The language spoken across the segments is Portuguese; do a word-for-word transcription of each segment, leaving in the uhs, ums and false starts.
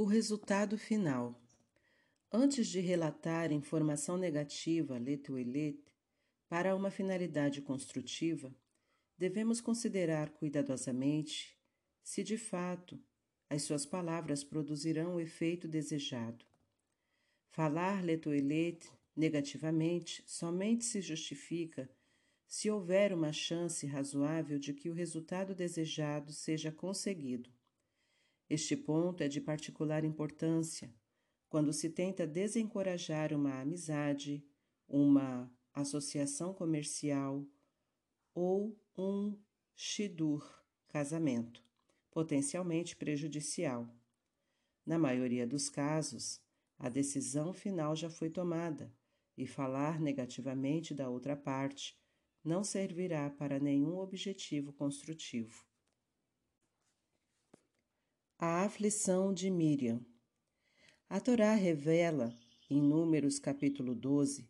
O resultado final. Antes de relatar informação negativa, letuelet, para uma finalidade construtiva, devemos considerar cuidadosamente se, de fato, as suas palavras produzirão o efeito desejado. Falar letuelet negativamente somente se justifica se houver uma chance razoável de que o resultado desejado seja conseguido. Este ponto é de particular importância quando se tenta desencorajar uma amizade, uma associação comercial ou um shidur, casamento, potencialmente prejudicial. Na maioria dos casos, a decisão final já foi tomada e falar negativamente da outra parte não servirá para nenhum objetivo construtivo. A aflição de Miriam. A Torá revela, em Números capítulo doze,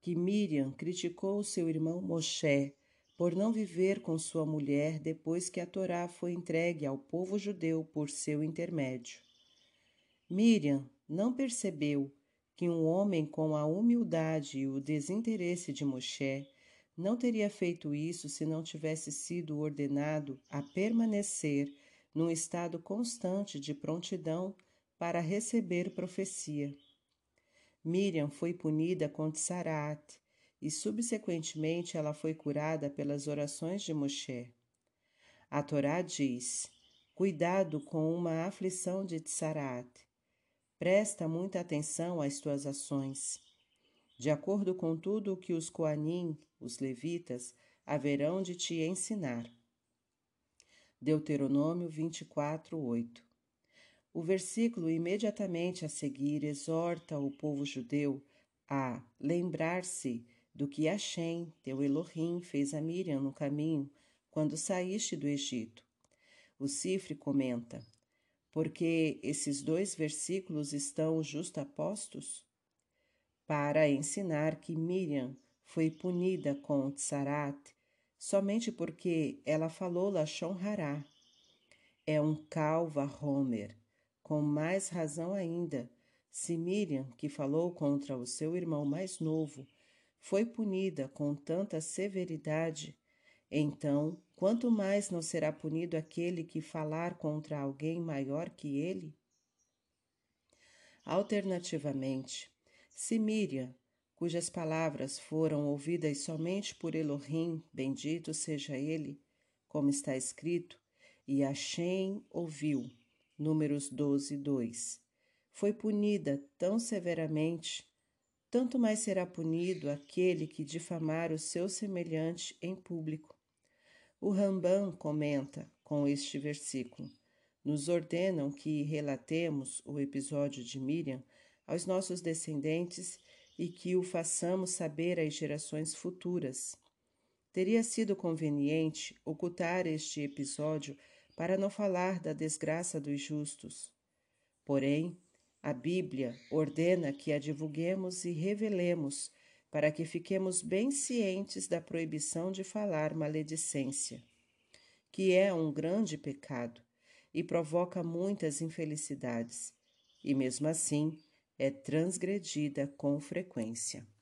que Miriam criticou seu irmão Moshe por não viver com sua mulher depois que a Torá foi entregue ao povo judeu por seu intermédio. Miriam não percebeu que um homem com a humildade e o desinteresse de Moshe não teria feito isso se não tivesse sido ordenado a permanecer num estado constante de prontidão para receber profecia. Miriam foi punida com Tsarat e, subsequentemente, ela foi curada pelas orações de Moshe. A Torá diz, cuidado com uma aflição de Tsarat. Presta muita atenção às tuas ações. De acordo com tudo o que os Koanim, os levitas, haverão de te ensinar. Deuteronômio vinte e quatro, oito. O versículo imediatamente a seguir exorta o povo judeu a lembrar-se do que Hashem, teu Elohim, fez a Miriam no caminho quando saíste do Egito. O Sifre comenta, porque esses dois versículos estão justapostos? Para ensinar que Miriam foi punida com Tsarat, somente porque ela falou Lashon Hara. É um Kal va'Chomer, com mais razão ainda, se Miriam, que falou contra o seu irmão mais novo, foi punida com tanta severidade, então, quanto mais não será punido aquele que falar contra alguém maior que ele? Alternativamente, se Miriam, cujas palavras foram ouvidas somente por Elohim, bendito seja ele, como está escrito, e Hashem ouviu, Números doze, dois. Foi punida tão severamente, tanto mais será punido aquele que difamar o seu semelhante em público. O Rambam comenta com este versículo, nos ordenam que relatemos o episódio de Miriam aos nossos descendentes e que o façamos saber às gerações futuras. Teria sido conveniente ocultar este episódio para não falar da desgraça dos justos. Porém, a Bíblia ordena que a divulguemos e revelemos para que fiquemos bem cientes da proibição de falar maledicência, que é um grande pecado e provoca muitas infelicidades, e mesmo assim, é transgredida com frequência.